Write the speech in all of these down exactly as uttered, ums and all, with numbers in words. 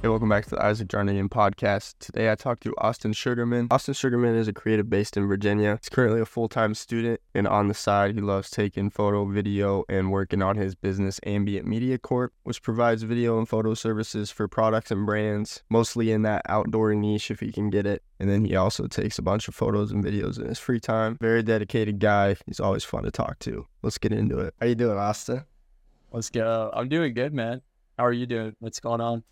Hey, welcome back to the Isaac Jarnigan podcast. Today I talked to Austin Sugerman. Austin Sugerman is a creative based in Virginia. He's currently a full-time student, and on the side he loves taking photo, video, and working on his business Ambient Media Corp, which provides video and photo services for products and brands, mostly in that outdoor niche if he can get it. And then he also takes a bunch of photos and videos in his free time. Very dedicated guy. He's always fun to talk to. Let's get into it. How you doing, Austin? Let's go. I'm doing good, man. How are you doing? What's going on?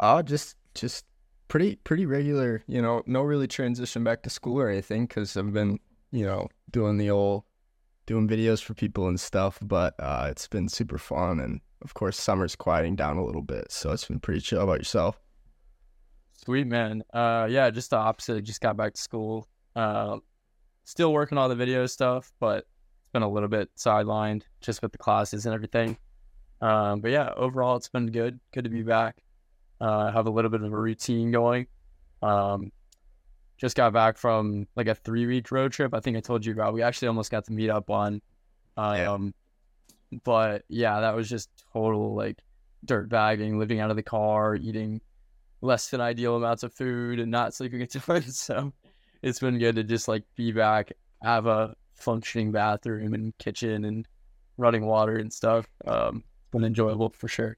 Oh, just just pretty pretty regular, you know, no really transition back to school or anything because I've been, you know, doing the old, doing videos for people and stuff, but uh, it's been super fun. And of course, summer's quieting down a little bit, so it's been pretty chill. About yourself? Sweet, man. Uh, yeah, just the opposite. Just got back to school. Uh, still working on the video stuff, but it's been a little bit sidelined just with the classes and everything. Um, but yeah, overall, it's been good. Good to be back. Uh, have a little bit of a routine going. Um, just got back from like a three week road trip. I think I told you about. We actually almost got to meet up on. Um, yeah. But yeah, that was just total like dirt bagging, living out of the car, eating less than ideal amounts of food, and not sleeping a ton. So it's been good to just like be back, have a functioning bathroom and kitchen and running water and stuff. Um, been enjoyable for sure.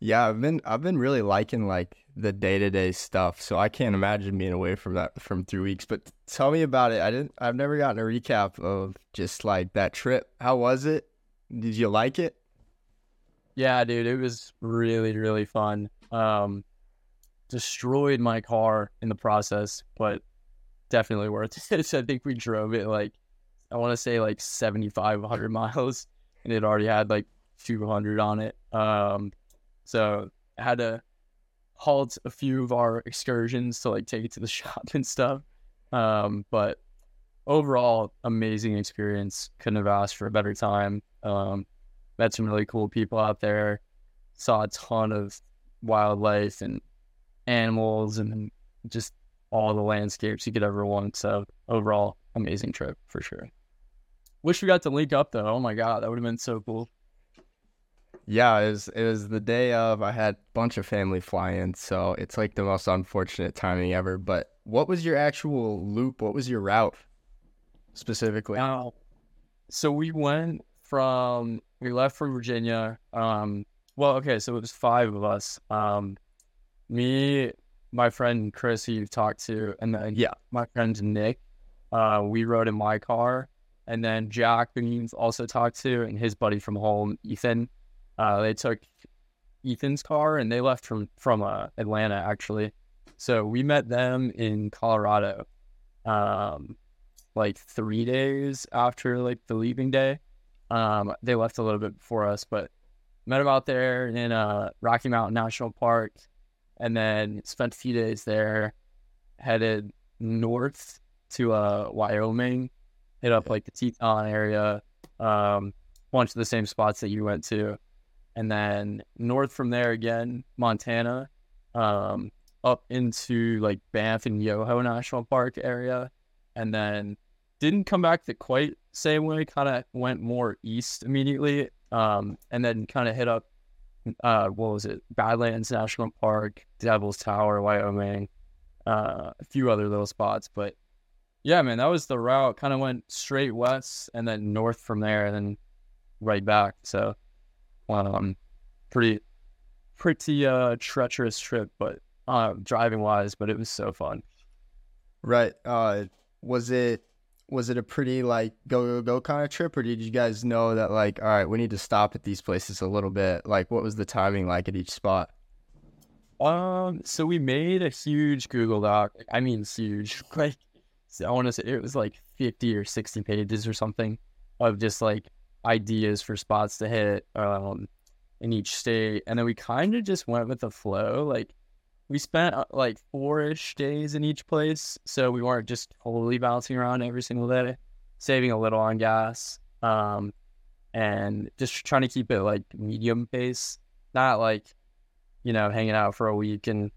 Yeah, I've been I've been really liking like the day to day stuff, so I can't imagine being away from that from three weeks. But tell me about it. I didn't. I've never gotten a recap of just like that trip. How was it? Did you like it? Yeah, dude, it was really really fun. Um, destroyed my car in the process, but definitely worth it. I think we drove it like I want to say like seventy-five hundred miles, and it already had like two hundred on it. Um. So I had to halt a few of our excursions to like take it to the shop and stuff. Um, but overall, amazing experience. Couldn't have asked for a better time. Um, met some really cool people out there. Saw a ton of wildlife and animals and just all the landscapes you could ever want. So overall, amazing trip for sure. Wish we got to link up though. Oh my God, that would have been so cool. Yeah, it was, it was the day of. I had a bunch of family fly in, so it's like the most unfortunate timing ever. But what was your actual loop? What was your route specifically? Uh, so we went from, we left from Virginia. Um, well, okay, so it was five of us. Um, me, my friend Chris, who you've talked to, and then yeah, my friend Nick. Uh, we rode in my car. And then Jack, who you've also talked to, and his buddy from home, Ethan. Uh, they took Ethan's car and they left from, from uh, Atlanta, actually. So we met them in Colorado, um, like three days after like the leaving day. Um, they left a little bit before us, but met them out there in uh, Rocky Mountain National Park, and then spent a few days there, headed north to uh, Wyoming, hit up like the Teton area, um, bunch of the same spots that you went to. And then north from there again, Montana, um, up into like Banff and Yoho National Park area. And then didn't come back the quite same way, kind of went more east immediately. Um, and then kind of hit up, uh, what was it? Badlands National Park, Devil's Tower, Wyoming, uh, a few other little spots. But yeah, man, that was the route. Kind of went straight west and then north from there and then right back. So. Um, pretty, pretty uh, treacherous trip, but uh, driving wise, but it was so fun. Right. Uh, was it was it a pretty like go go go kind of trip, or did you guys know that like, all right, we need to stop at these places a little bit? Like, what was the timing like at each spot? Um, so we made a huge Google Doc. I mean, it's huge. Like, I want to say it was like fifty or sixty pages or something of just like ideas for spots to hit um in each state, and then we kind of just went with the flow. Like we spent uh, like four-ish days in each place, so we weren't just totally bouncing around every single day, saving a little on gas, um and just trying to keep it like medium pace, not like, you know, hanging out for a week and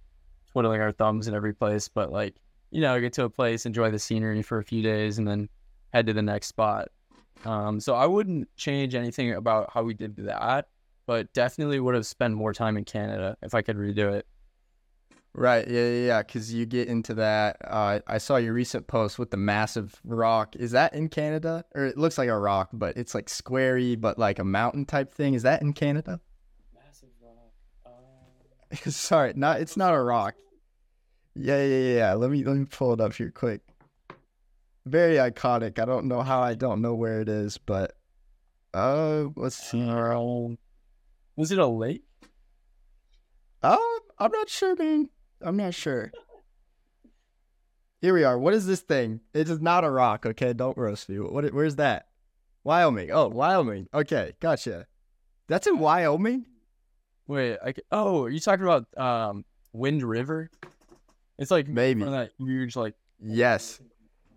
twiddling our thumbs in every place, but like, you know, get to a place, enjoy the scenery for a few days, and then head to the next spot. Um, so I wouldn't change anything about how we did that, but definitely would have spent more time in Canada if I could redo it. Right. Yeah. Yeah. Because you get into that. Uh, I saw your recent post with the massive rock. Is that in Canada? Or it looks like a rock, but it's like squarey, but like a mountain type thing. Is that in Canada? Massive rock. Uh... Sorry. Not. It's not a rock. Yeah. Yeah. Yeah. Let me let me pull it up here quick. Very iconic. I don't know how I don't know where it is, but uh, let's see. Was it a lake? Um, I'm not sure, man. I'm not sure. Here we are. What is this thing? It is not a rock, okay? Don't roast me. What? Where's that? Wyoming. Oh, Wyoming. Okay, gotcha. That's in Wyoming? Wait, I can... oh, are you talking about um Wind River? It's like maybe one of that huge like. Yes.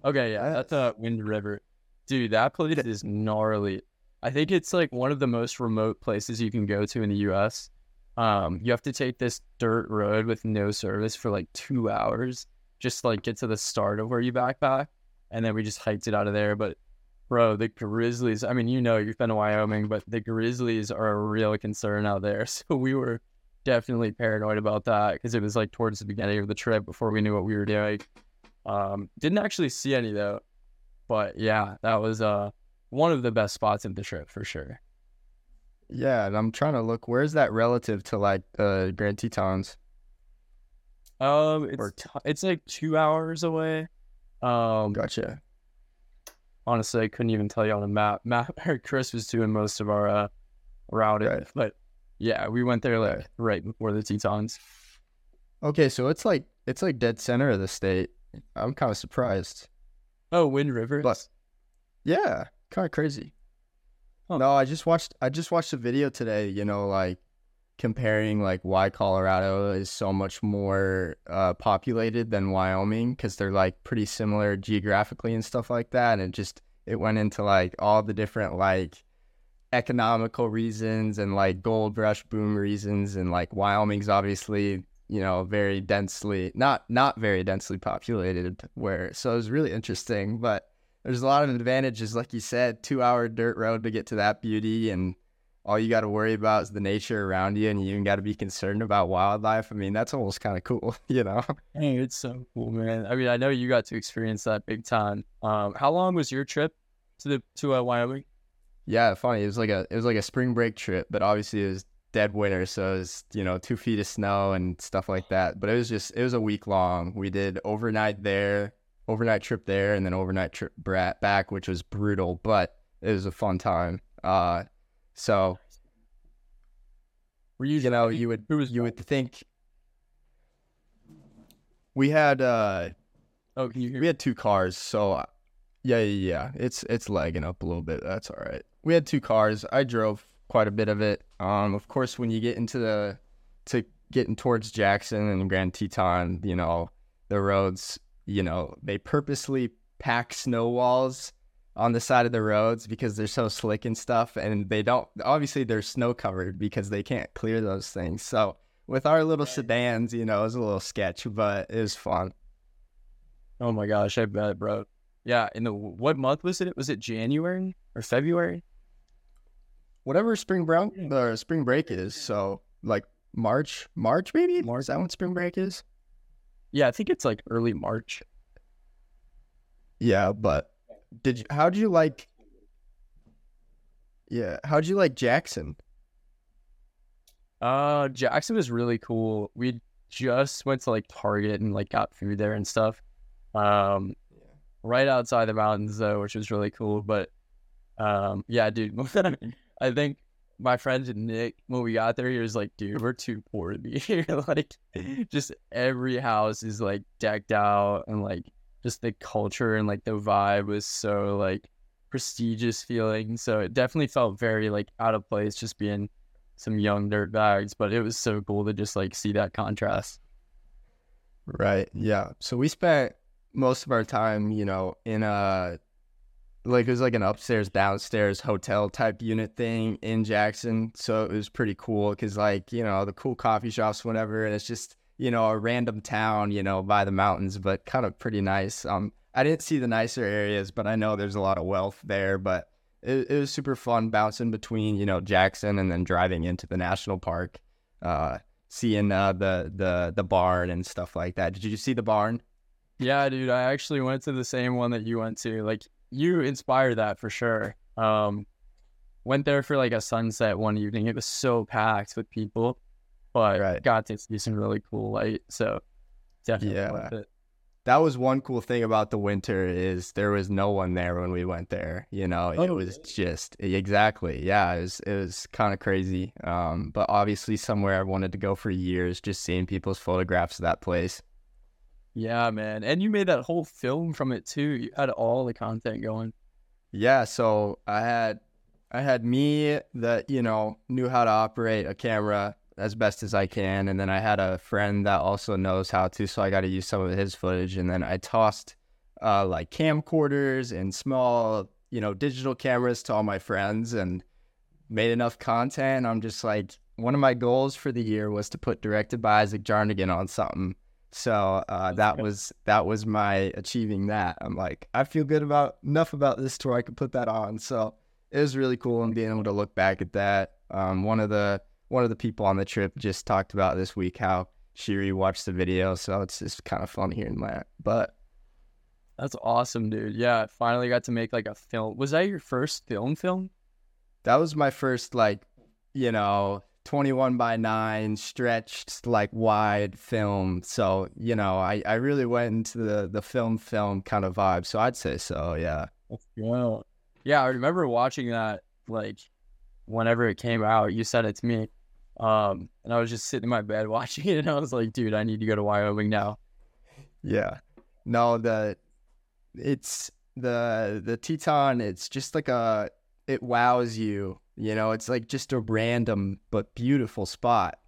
Okay, yeah, that's uh, Wind River. Dude, that place is gnarly. I think it's like one of the most remote places you can go to in the U S Um, you have to take this dirt road with no service for like two hours, just to, like get to the start of where you backpack, and then we just hiked it out of there. But bro, the grizzlies, I mean, you know, you've been to Wyoming, but the grizzlies are a real concern out there. So we were definitely paranoid about that because it was like towards the beginning of the trip before we knew what we were doing. Um, didn't actually see any though, but yeah, that was uh one of the best spots of the trip for sure. Yeah, and I'm trying to look. Where's that relative to like uh Grand Tetons? Um, it's or... t- it's like two hours away. Um, gotcha. Honestly, I couldn't even tell you on a map. Map Chris was doing most of our uh routing, right. But yeah, we went there like right before the Tetons. Okay, so it's like it's like dead center of the state. I'm kind of surprised. Oh, Wind River? But, yeah, kind of crazy. Huh. No, I just watched I just watched a video today, you know, like comparing like why Colorado is so much more uh, populated than Wyoming because they're like pretty similar geographically and stuff like that. And it just it went into like all the different like economical reasons and like gold rush boom reasons, and like Wyoming's obviously, you know, very densely, not not very densely populated, where so it was really interesting. But there's a lot of advantages, like you said, two hour dirt road to get to that beauty, and all you got to worry about is the nature around you, and you even got to be concerned about wildlife. I mean, that's almost kind of cool, you know? Hey, it's so cool, man. I mean, I know you got to experience that big time. Um, how long was your trip to the to uh, Wyoming? Yeah, funny. It was like a it was like a spring break trip, but obviously it was dead winter, so it was, you know, two feet of snow and stuff like that. But it was just it was a week long. We did overnight there, overnight trip there, and then overnight trip back, which was brutal, but it was a fun time. Uh, so were you, you know, you would you would think we had uh oh can you hear we had two cars, so yeah, yeah, yeah. It's it's lagging up a little bit. That's all right. We had two cars. I drove quite a bit of it. Um, of course, when you get into the to getting towards Jackson and Grand Teton, you know, the roads, you know, they purposely pack snow walls on the side of the roads because they're so slick and stuff, and they don't, obviously they're snow covered because they can't clear those things. So with our little sedans, you know, it was a little sketch, but it was fun. Oh my gosh, I bet, bro. Yeah, in the what month was it? Was it January or February? Whatever spring brown or spring break is, so like March, March maybe. March. Is that when spring break is? Yeah, I think it's like early March. Yeah, but did you? How did you like? Yeah, how did you like Jackson? Uh, Jackson was really cool. We just went to like Target and like got food there and stuff. Um, yeah. Right outside the mountains though, which was really cool. But um, yeah, dude. I think my friend Nick, when we got there, he was like, dude, we're too poor to be here. Like, just every house is like decked out, and like just the culture and like the vibe was so like prestigious feeling. So it definitely felt very like out of place just being some young dirtbags, but it was so cool to just like see that contrast. Right. Yeah. So we spent most of our time, you know, in a Like, it was like an upstairs, downstairs hotel type unit thing in Jackson. So it was pretty cool because, like, you know, the cool coffee shops, whatever. And it's just, you know, a random town, you know, by the mountains, but kind of pretty nice. Um, I didn't see the nicer areas, but I know there's a lot of wealth there. But it, it was super fun bouncing between, you know, Jackson and then driving into the national park, uh, seeing uh, the, the, the barn and stuff like that. Did you see the barn? Yeah, dude, I actually went to the same one that you went to. Like, you inspired that for sure. Um, went there for like a sunset one evening. It was so packed with people, but right. got to see some really cool light. So definitely yeah. worth it. That was one cool thing about the winter is there was no one there when we went there. You know, oh, it was really? just exactly. Yeah, it was, it was kind of crazy. Um, but obviously somewhere I wanted to go for years, just seeing people's photographs of that place. Yeah, man. And you made that whole film from it too. You had all the content going. Yeah. So I had, I had me that, you know, knew how to operate a camera as best as I can. And then I had a friend that also knows how to, so I got to use some of his footage. And then I tossed uh, like camcorders and small, you know, digital cameras to all my friends and made enough content. I'm just like, one of my goals for the year was to put Directed by Isaac Jarnigan on something. So uh, that was, that was my achieving that. I'm like, I feel good about enough about this to where I could put that on. So it was really cool. And being able to look back at that. Um, one of the, One of the people on the trip just talked about this week how she rewatched the video, so it's just kind of fun hearing that. But that's awesome, dude. Yeah, finally got to make like a film. Was that your first film film? That was my first, like, you know, twenty-one by nine stretched like wide film. So, you know, I, I really went into the, the film film kind of vibe. So I'd say so, yeah. Wow. Yeah, I remember watching that like whenever it came out. You sent it to me. Um, and I was just sitting in my bed watching it, and I was like, dude, I need to go to Wyoming now. Yeah. No, the, it's the, the Teton, it's just like a, it wows you, you know, it's like just a random but beautiful spot,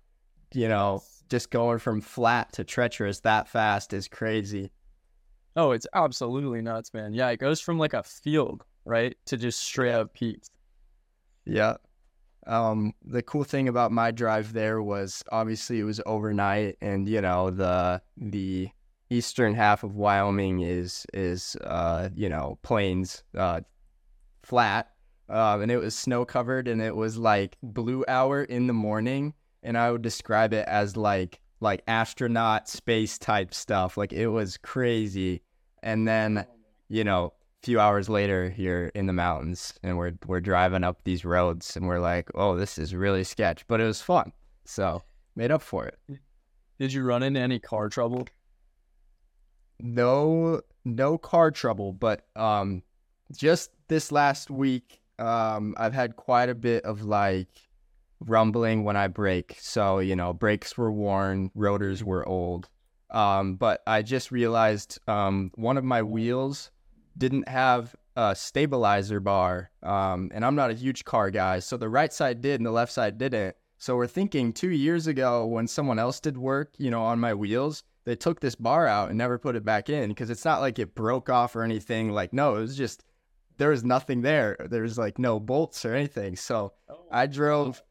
you know, just going from flat to treacherous that fast is crazy. Oh, it's absolutely nuts, man. Yeah. It goes from like a field, right, to just straight up peaks. Yeah. Um, the cool thing about my drive there was obviously it was overnight, and you know, the the eastern half of Wyoming is is uh, you know, plains, uh, flat, um, and it was snow covered, and it was like blue hour in the morning, and I would describe it as like like astronaut space type stuff. Like, it was crazy, and then, you know, few hours later you're in the mountains, and we're we're driving up these roads, and we're like, oh, this is really sketch, but it was fun, so made up for it. Did you run into any car trouble? No no car trouble, but um just this last week um I've had quite a bit of like rumbling when I brake. So, you know, brakes were worn, rotors were old, um but I just realized um one of my wheels didn't have a stabilizer bar, um, and I'm not a huge car guy, so the right side did and the left side didn't. So we're thinking two years ago when someone else did work, you know, on my wheels, they took this bar out and never put it back in, because it's not like it broke off or anything. Like, no, it was just, there was nothing there. There was like no bolts or anything. So oh. I drove...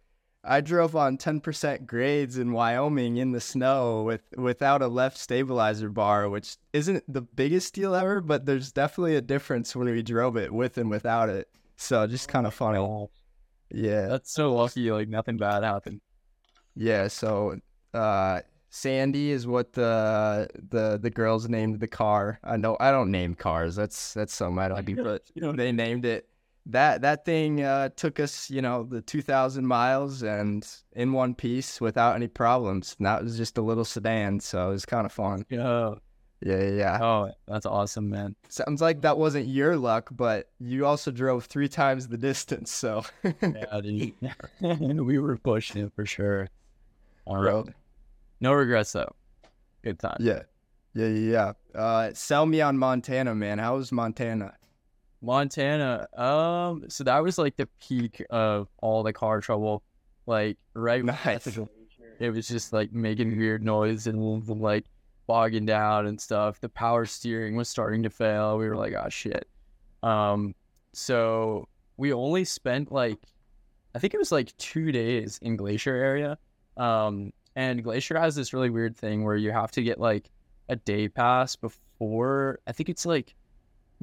I drove on ten percent grades in Wyoming in the snow with without a left stabilizer bar, which isn't the biggest deal ever, but there's definitely a difference when we drove it with and without it. So just kind of funny. Yeah. That's so lucky. Like, nothing bad happened. Yeah. So uh, Sandy is what the the the girls named the car. I know I don't name cars. That's that's something I don't do, but you know, they named it. That that thing uh, took us, you know, the two thousand miles and in one piece without any problems. And that was just a little sedan, so it was kind of fun. Yeah, yeah, yeah. Oh, that's awesome, man. Sounds like that wasn't your luck, but you also drove three times the distance, so. Yeah, dude. We were pushing it for sure. On road. No regrets, though. Good time. Yeah, yeah, yeah. Uh, sell me on Montana, man. How was Montana? Montana, um, so that was like the peak of all the car trouble, like right. Nice. The, it was just like making weird noise and like bogging down and stuff. The power steering was starting to fail. We were like, oh shit. Um, so we only spent like, I think it was like two days in Glacier area. Um, and Glacier has this really weird thing where you have to get like a day pass before. I think it's like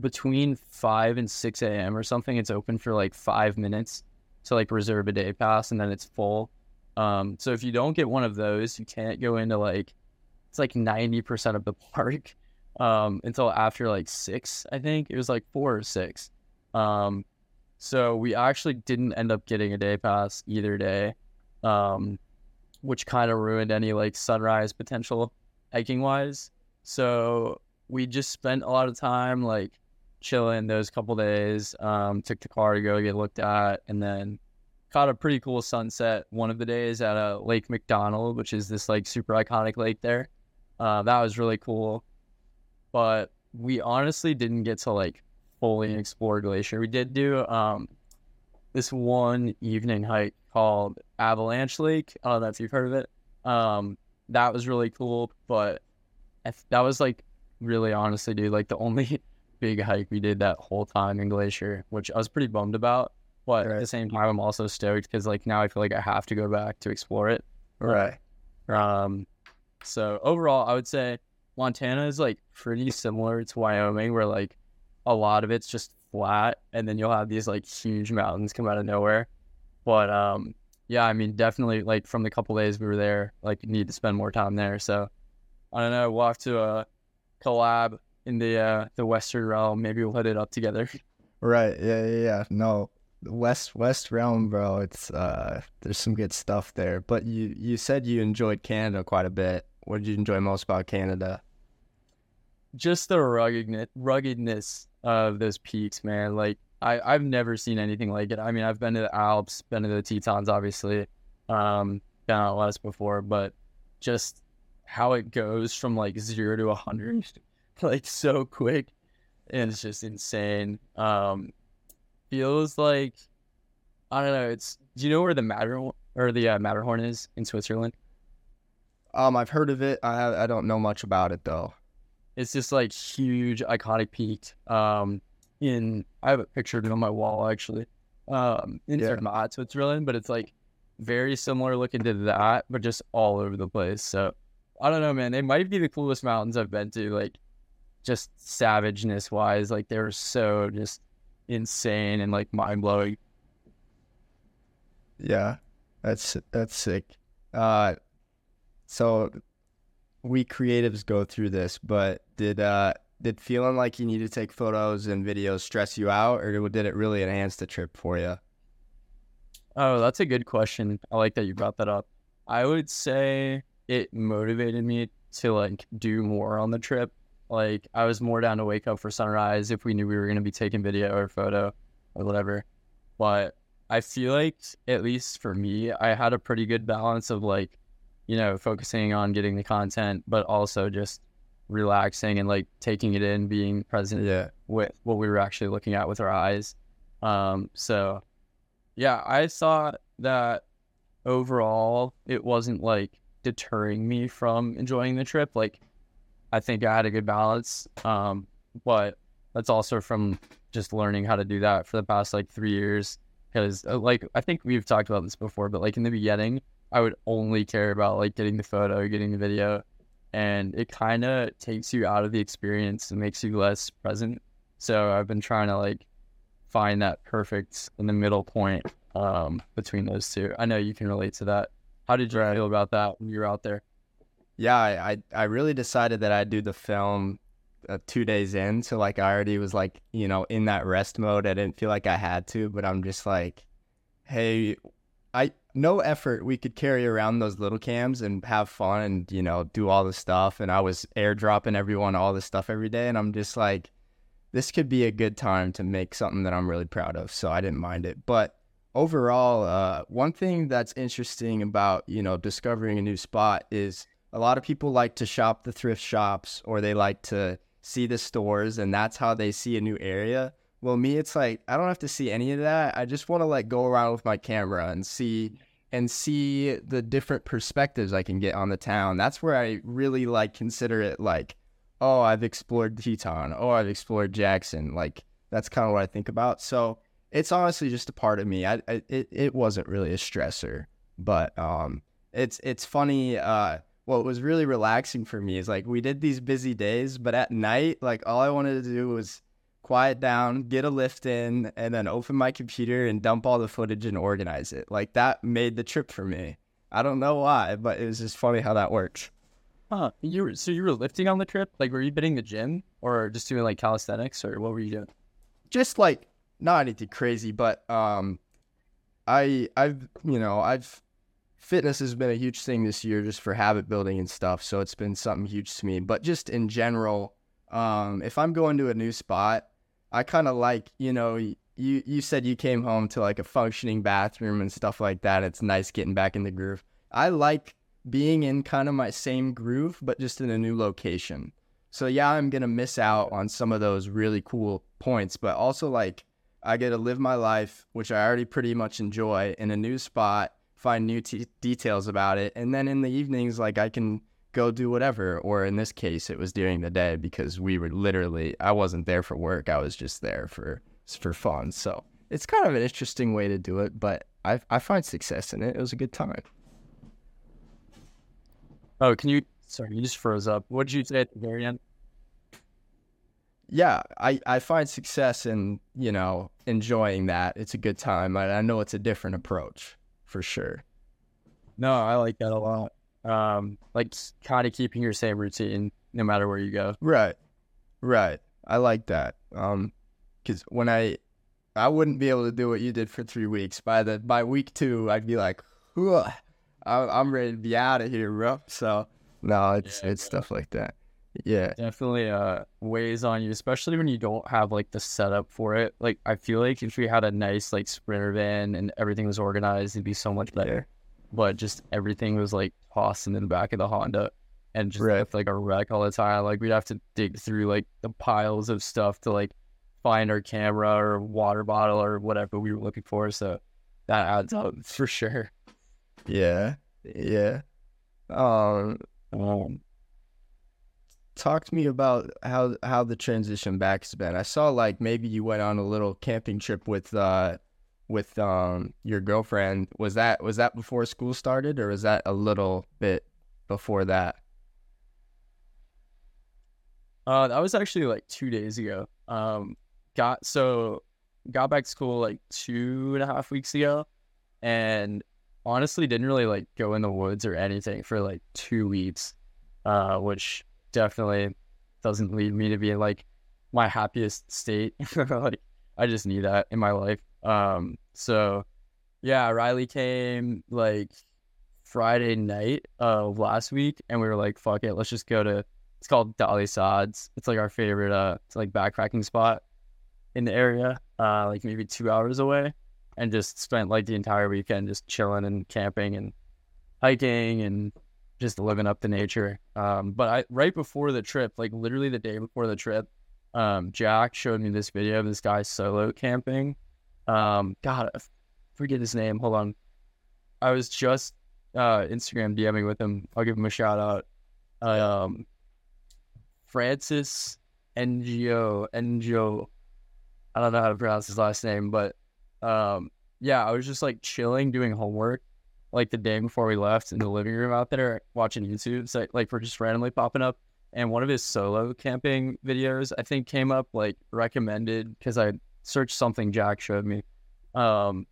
between five and six a.m. or something, it's open for like five minutes to like reserve a day pass, and then it's full. Um, so if you don't get one of those, you can't go into like, it's like ninety percent of the park um, until after like six, I think. It was like four or six. Um, so we actually didn't end up getting a day pass either day, um, which kind of ruined any like sunrise potential hiking wise. So we just spent a lot of time like chilling those couple days, um, took the car to go get looked at, and then caught a pretty cool sunset one of the days at a uh, Lake McDonald, which is this like super iconic lake there. Uh, that was really cool. But we honestly didn't get to like fully explore Glacier. We did do um, this one evening hike called Avalanche Lake. I don't know if you've heard of it. Um, that was really cool, but that was like really honestly, dude, like the only big hike we did that whole time in Glacier, which I was pretty bummed about. But right. At the same time, I'm also stoked because like now I feel like I have to go back to explore it. Right. Um. So overall, I would say Montana is like pretty similar to Wyoming, where like a lot of it's just flat, and then you'll have these like huge mountains come out of nowhere. But um, yeah, I mean, definitely like from the couple days we were there, like need to spend more time there. So I don't know. We'll have to uh, collab in the uh, the Western realm. Maybe we'll hit it up together. Right. Yeah. Yeah. Yeah. No. West West realm, bro. It's uh, there's some good stuff there. But you you said you enjoyed Canada quite a bit. What did you enjoy most about Canada? Just the ruggedness ruggedness of those peaks, man. Like I I've never seen anything like it. I mean, I've been to the Alps, been to the Tetons, obviously, um, been out west before, but just how it goes from like zero to a hundred, like so quick, and it's just insane. Um. Feels like, I don't know, it's, do you know where the Matterhorn or the uh, Matterhorn is in Switzerland? Um, I've heard of it. I I don't know much about it though. It's this like huge iconic peak. Um, in I have a picture of it on my wall actually. Um, in yeah. Zermatt, Switzerland, but it's like very similar looking to that, but just all over the place. So I don't know, man. They might be the coolest mountains I've been to, like just savageness wise. Like they were so just insane and like mind-blowing. Yeah, that's that's sick. Uh so we creatives go through this, but did uh did feeling like you need to take photos and videos stress you out, or did it really enhance the trip for you? Oh, that's a good question. I like that you brought that up. I would say it motivated me to like do more on the trip. Like, I was more down to wake up for sunrise if we knew we were going to be taking video or photo or whatever. But I feel like, at least for me, I had a pretty good balance of, like, you know, focusing on getting the content, but also just relaxing and, like, taking it in, being present yeah. with what we were actually looking at with our eyes. Um, so, yeah, I saw that overall it wasn't, like, deterring me from enjoying the trip. Like, I think I had a good balance, um, but that's also from just learning how to do that for the past like three years. Because uh, like I think we've talked about this before, but like in the beginning, I would only care about like getting the photo, getting the video, and it kind of takes you out of the experience and makes you less present. So I've been trying to like find that perfect in the middle point um, between those two. I know you can relate to that. How did you right. feel about that when you were out there? Yeah, I, I really decided that I'd do the film uh, two days in. So, like, I already was, like, you know, in that rest mode. I didn't feel like I had to, but I'm just like, hey, I no effort. We could carry around those little cams and have fun and, you know, do all the stuff. And I was airdropping everyone all this stuff every day. And I'm just like, this could be a good time to make something that I'm really proud of. So I didn't mind it. But overall, uh, one thing that's interesting about, you know, discovering a new spot is a lot of people like to shop the thrift shops, or they like to see the stores, and that's how they see a new area. Well, me, it's like, I don't have to see any of that. I just want to like go around with my camera and see and see the different perspectives I can get on the town. That's where I really like consider it like, oh, I've explored Teton. Oh, I've explored Jackson. Like, that's kind of what I think about. So it's honestly just a part of me. I, I it, it wasn't really a stressor, but um, it's, it's funny, uh, what was really relaxing for me is like we did these busy days, but at night, like all I wanted to do was quiet down, get a lift in, and then open my computer and dump all the footage and organize it. Like, that made the trip for me. I don't know why, but it was just funny how that works. Huh. You were, so you were lifting on the trip? Like, were you hitting the gym or just doing like calisthenics, or what were you doing? Just like not anything crazy, but um, I I've you know I've fitness has been a huge thing this year just for habit building and stuff. So it's been something huge to me. But just in general, um, if I'm going to a new spot, I kind of like, you know, you you said you came home to like a functioning bathroom and stuff like that. It's nice getting back in the groove. I like being in kind of my same groove, but just in a new location. So yeah, I'm going to miss out on some of those really cool points, but also like I get to live my life, which I already pretty much enjoy, in a new spot, find new t- details about it. And then in the evenings, like I can go do whatever. Or in this case, it was during the day because we were literally, I wasn't there for work. I was just there for, for fun. So it's kind of an interesting way to do it, but I I find success in it. It was a good time. Oh, can you, sorry, you just froze up. What did you say at the very end? Yeah, I, I find success in, you know, enjoying that. It's a good time. I, I know it's a different approach for sure. No, I like that a lot. Um, like kind of keeping your same routine no matter where you go. Right, right. I like that. Um, because when I, I wouldn't be able to do what you did for three weeks. By the by week two, I'd be like, whoa. I'm ready to be out of here, bro. So no, it's yeah, it's bro. Stuff like that. Yeah, definitely uh, weighs on you, especially when you don't have like the setup for it. Like I feel like if we had a nice like sprinter van and everything was organized, it'd be so much better. Yeah. But just everything was like tossed in the back of the Honda and just right. left, like a wreck all the time. Like we'd have to dig through like the piles of stuff to like find our camera or water bottle or whatever we were looking for. So that adds up for sure. Yeah, yeah. Um, um, talk to me about how how the transition back has been. I saw like maybe you went on a little camping trip with uh with um your girlfriend. Was that was that before school started, or was that a little bit before that? Uh, that was actually like two days ago. Um, got so got back to school like two and a half weeks ago, and honestly didn't really like go in the woods or anything for like two weeks, uh which definitely doesn't lead me to be in like my happiest state. Like I just need that in my life. Um so yeah, Riley came like Friday night of uh, last week, and we were like, fuck it, let's just go to, it's called Dolly Sods. It's like our favorite uh it's like backpacking spot in the area, uh like maybe two hours away. And just spent like the entire weekend just chilling and camping and hiking and just living up to nature. Um, but I, right before the trip, like literally the day before the trip, um, Jack showed me this video of this guy solo camping. Um, God, I forget his name. Hold on. I was just uh, Instagram DMing with him. I'll give him a shout out. Uh, um, Francis N G O. N G O. I don't know how to pronounce his last name, but. Um, yeah, I was just like chilling, doing homework, like the day before we left in the living room out there watching YouTube. So like we're just randomly popping up, and one of his solo camping videos, I think, came up like recommended because I searched something Jack showed me. Um,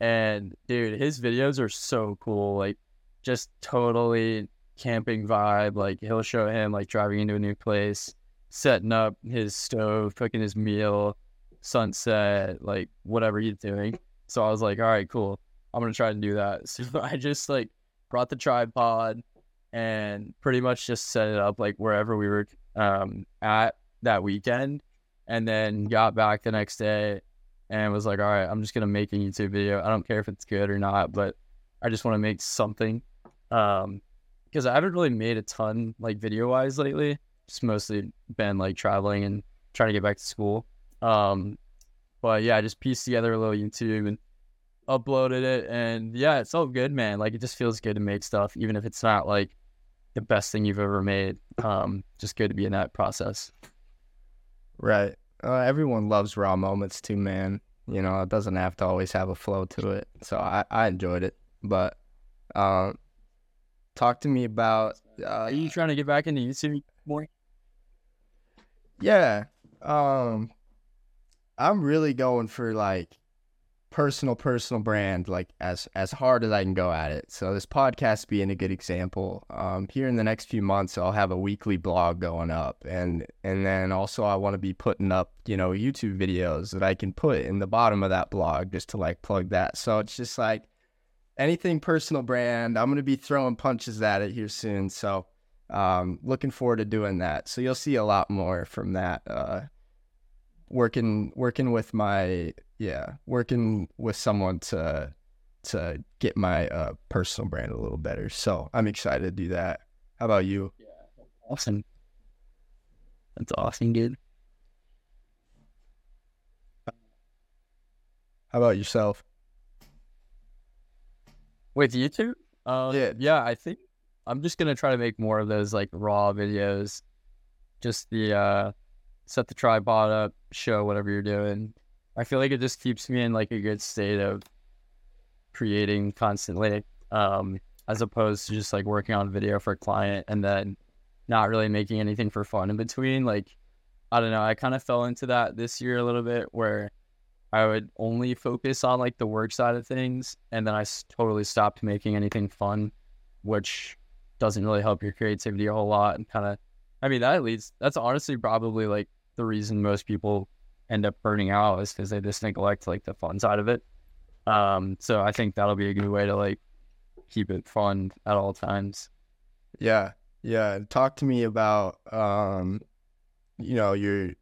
and dude, his videos are so cool. Like just totally camping vibe. Like he'll show him like driving into a new place, setting up his stove, cooking his meal, sunset, like whatever he's doing. So I was like, all right, cool, I'm gonna try to do that. So I just like brought the tripod and pretty much just set it up like wherever we were um at that weekend, and then got back the next day and was like, all right, I'm just gonna make a YouTube video. I don't care if it's good or not, but I just want to make something, um because I haven't really made a ton like video wise lately. Just mostly been like traveling and trying to get back to school. Um, but yeah, I just pieced together a little YouTube and uploaded it, and yeah, it's all good, man. Like it just feels good to make stuff, even if it's not like the best thing you've ever made. Um, just good to be in that process. Right. Uh, everyone loves raw moments too, man. You know, it doesn't have to always have a flow to it. So I, I enjoyed it, but, um, talk to me about, uh, are you trying to get back into YouTube more? Yeah. Um, I'm really going for like personal, personal brand, like as, as hard as I can go at it. So this podcast being a good example. Um, here in the next few months, I'll have a weekly blog going up, and, and then also I want to be putting up, you know, YouTube videos that I can put in the bottom of that blog just to like plug that. So it's just like anything personal brand, I'm going to be throwing punches at it here soon. So, um, looking forward to doing that. So you'll see a lot more from that, uh, working working with my yeah working with someone to to get my uh personal brand a little better. So I'm excited to do that. How about you? Yeah, that's awesome. That's awesome, dude. How about yourself? With YouTube? Uh, yeah, yeah. I think I'm just gonna try to make more of those like raw videos. Just the uh, set the tripod up, show whatever you're doing. I feel like it just keeps me in like a good state of creating constantly, um, as opposed to just like working on video for a client and then not really making anything for fun in between. Like, I don't know, I kind of fell into that this year a little bit where I would only focus on like the work side of things, and then I totally stopped making anything fun, which doesn't really help your creativity a whole lot. And kind of, I mean, that leads, that's honestly probably like the reason most people end up burning out, is because they just neglect like the fun side of it. Um, so I think that'll be a good way to like keep it fun at all times. Yeah. Yeah. Talk to me about, um, you know, you're,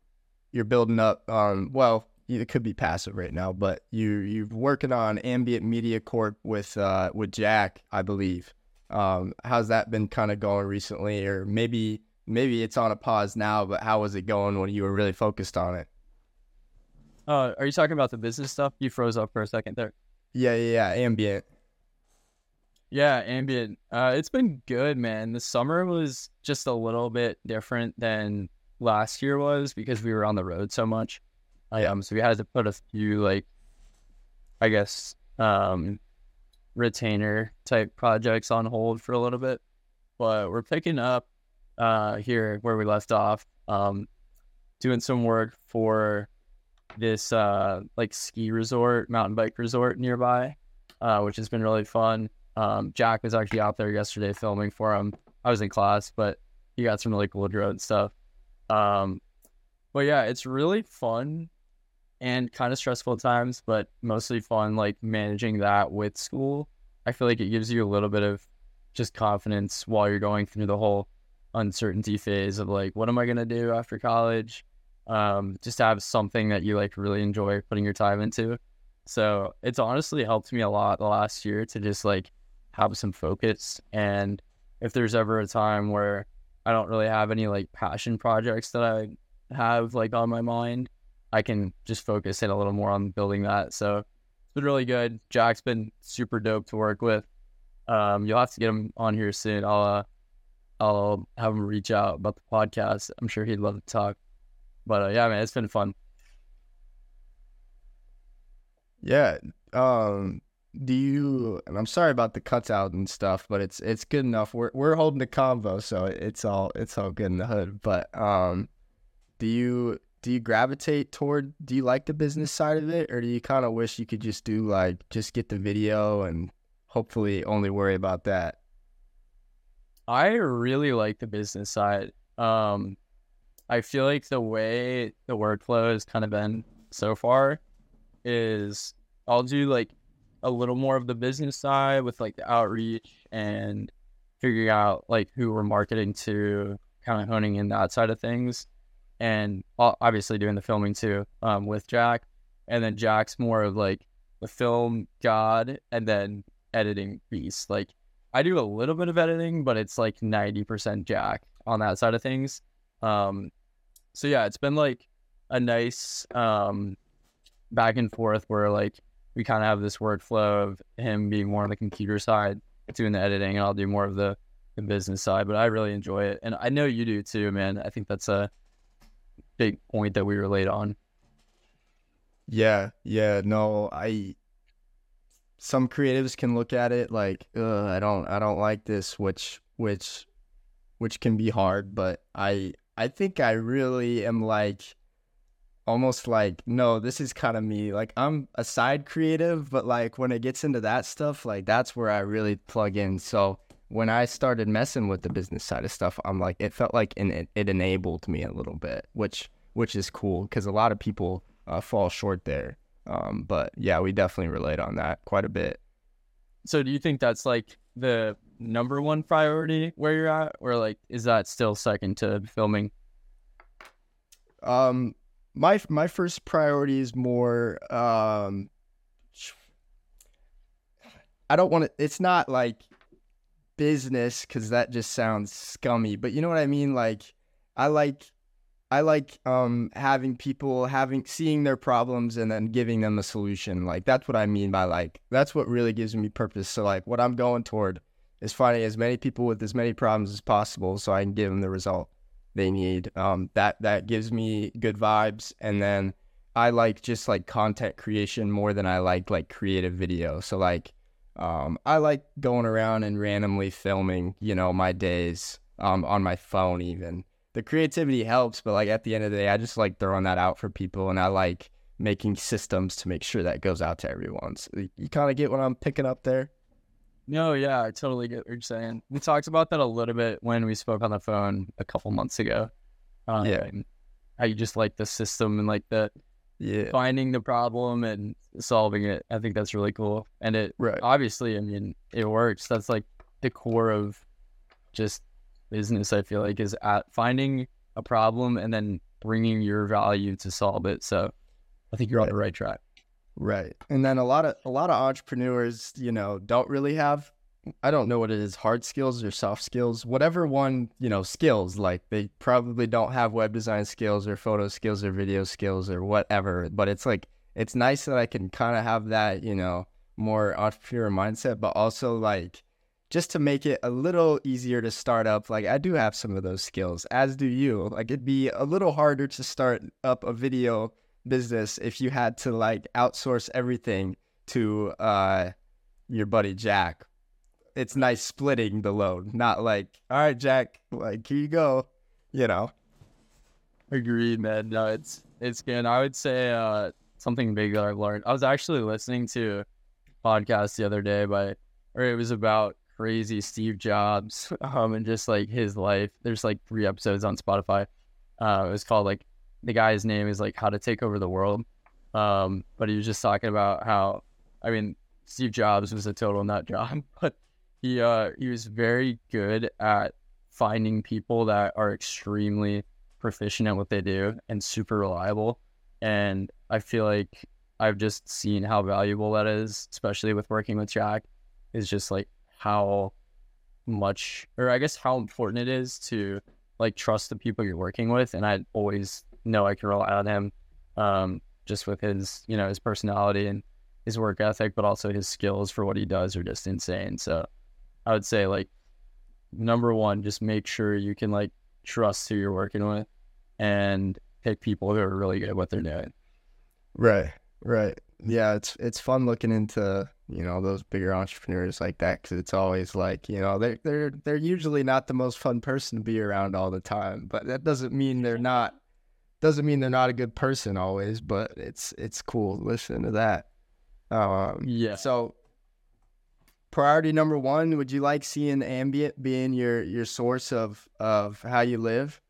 you're building up, um, well, it could be passive right now, but you, you're working on Ambient Media Corp with, uh, with Jack, I believe. Um, how's that been kind of going recently? Or maybe, maybe it's on a pause now, but how was it going when you were really focused on it? Uh, are you talking about the business stuff? You froze up for a second there. Yeah, yeah, yeah. Ambient. Yeah, Ambient. Uh, it's been good, man. The summer was just a little bit different than last year was because we were on the road so much. Yeah. Um, so we had to put a few, like, I guess, um, retainer type projects on hold for a little bit, but we're picking up uh, here where we left off, um, doing some work for this uh like ski resort, mountain bike resort nearby, uh which has been really fun. um Jack was actually out there yesterday filming for him. I was in class, but he got some really cool drone stuff. Um but yeah, it's really fun and kind of stressful at times, but mostly fun, like managing that with school. I feel like it gives you a little bit of just confidence while you're going through the whole uncertainty phase of like, what am I gonna do after college? Um, just to have something that you like really enjoy putting your time into. So it's honestly helped me a lot the last year to just like have some focus. And if there's ever a time where I don't really have any like passion projects that I have like on my mind, I can just focus in a little more on building that. So it's been really good. Jack's been super dope to work with. Um, you'll have to get him on here soon. I'll, uh, I'll have him reach out about the podcast. I'm sure he'd love to talk. But uh, yeah, man, it's been fun. Yeah. Um, do you, and I'm sorry about the cuts out and stuff, but it's, it's good enough. We're, we're holding a convo, so it's all, it's all good in the hood. But, um, do you, do you gravitate toward, do you like the business side of it? Or do you kind of wish you could just do like, just get the video and hopefully only worry about that? I really like the business side. Um, I feel like the way the workflow has kind of been so far is I'll do like a little more of the business side with like the outreach and figuring out like who we're marketing to, kind of honing in that side of things, and obviously doing the filming too, um, with Jack. And then Jack's more of like the film god and then editing beast. Like I do a little bit of editing, but it's like ninety percent Jack on that side of things. Um, So yeah, it's been like a nice um, back and forth where like we kind of have this workflow of him being more on the computer side, doing the editing, and I'll do more of the, the business side, but I really enjoy it. And I know you do too, man. I think that's a big point that we relate on. Yeah. Yeah. No, I, some creatives can look at it like, Ugh, I don't, I don't like this, which, which, which can be hard, but I, I think I really am like almost like, no, this is kind of me. Like, I'm a side creative, but like when it gets into that stuff, like that's where I really plug in. So when I started messing with the business side of stuff, I'm like, it felt like it, it enabled me a little bit, which which is cool because a lot of people uh, fall short there. Um, but yeah, we definitely relate on that quite a bit. So do you think that's like the number one priority where you're at, or like is that still second to filming? Um, my my first priority is more. Um, I don't want to. It's not like business, because that just sounds scummy, but you know what I mean? Like I like I like um having people having seeing their problems and then giving them a solution. Like that's what I mean by like that's what really gives me purpose. So like what I'm going toward is finding as many people with as many problems as possible so I can give them the result they need. Um that that gives me good vibes. And then I like just like content creation more than I like like creative video. So like Um, I like going around and randomly filming, you know, my days, um, on my phone even. The creativity helps, but like at the end of the day, I just like throwing that out for people, and I like making systems to make sure that goes out to everyone. So you kind of get what I'm picking up there? No, yeah, I totally get what you're saying. We talked about that a little bit when we spoke on the phone a couple months ago. Um, yeah. How you just like the system and like the... Yeah. Finding the problem and solving it. I think that's really cool. And it right. obviously, I mean, it works. That's like the core of just business, I feel like, is at finding a problem and then bringing your value to solve it. So I think you're right. on the right track. Right. And then a lot of, a lot of entrepreneurs, you know, don't really have, I don't know what it is, hard skills or soft skills, whatever one, you know, skills, like they probably don't have web design skills or photo skills or video skills or whatever. But it's like, it's nice that I can kind of have that, you know, more entrepreneur mindset, but also like just to make it a little easier to start up. Like I do have some of those skills, as do you. Like it'd be a little harder to start up a video business if you had to like outsource everything to uh, your buddy Jack. It's nice splitting the load, not like, all right, Jack, like, here you go, you know. Agreed, man. No, it's, it's good. I would say uh, something big that I've learned. I was actually listening to a podcast the other day by, or it was about crazy Steve Jobs um, and just like his life. There's like three episodes on Spotify. Uh, it was called like, the guy's name is like How to Take Over the World. Um, but he was just talking about how, I mean, Steve Jobs was a total nut job, but He uh he was very good at finding people that are extremely proficient at what they do and super reliable. And I feel like I've just seen how valuable that is, especially with working with Jack, is just like how much, or I guess how important it is to like trust the people you're working with. And I always know I can rely on him, um, just with his, you know, his personality and his work ethic, but also his skills for what he does are just insane. So I would say, like, number one, just make sure you can, like, trust who you're working with and pick people who are really good at what they're doing. Right, right. Yeah, it's it's fun looking into, you know, those bigger entrepreneurs like that, because it's always like, you know, they're, they're, they're usually not the most fun person to be around all the time, but that doesn't mean they're not, doesn't mean they're not a good person always, but it's, it's cool listening to that. Um, yeah. So... priority number one, would you like seeing ambient being your, your source of, of how you live?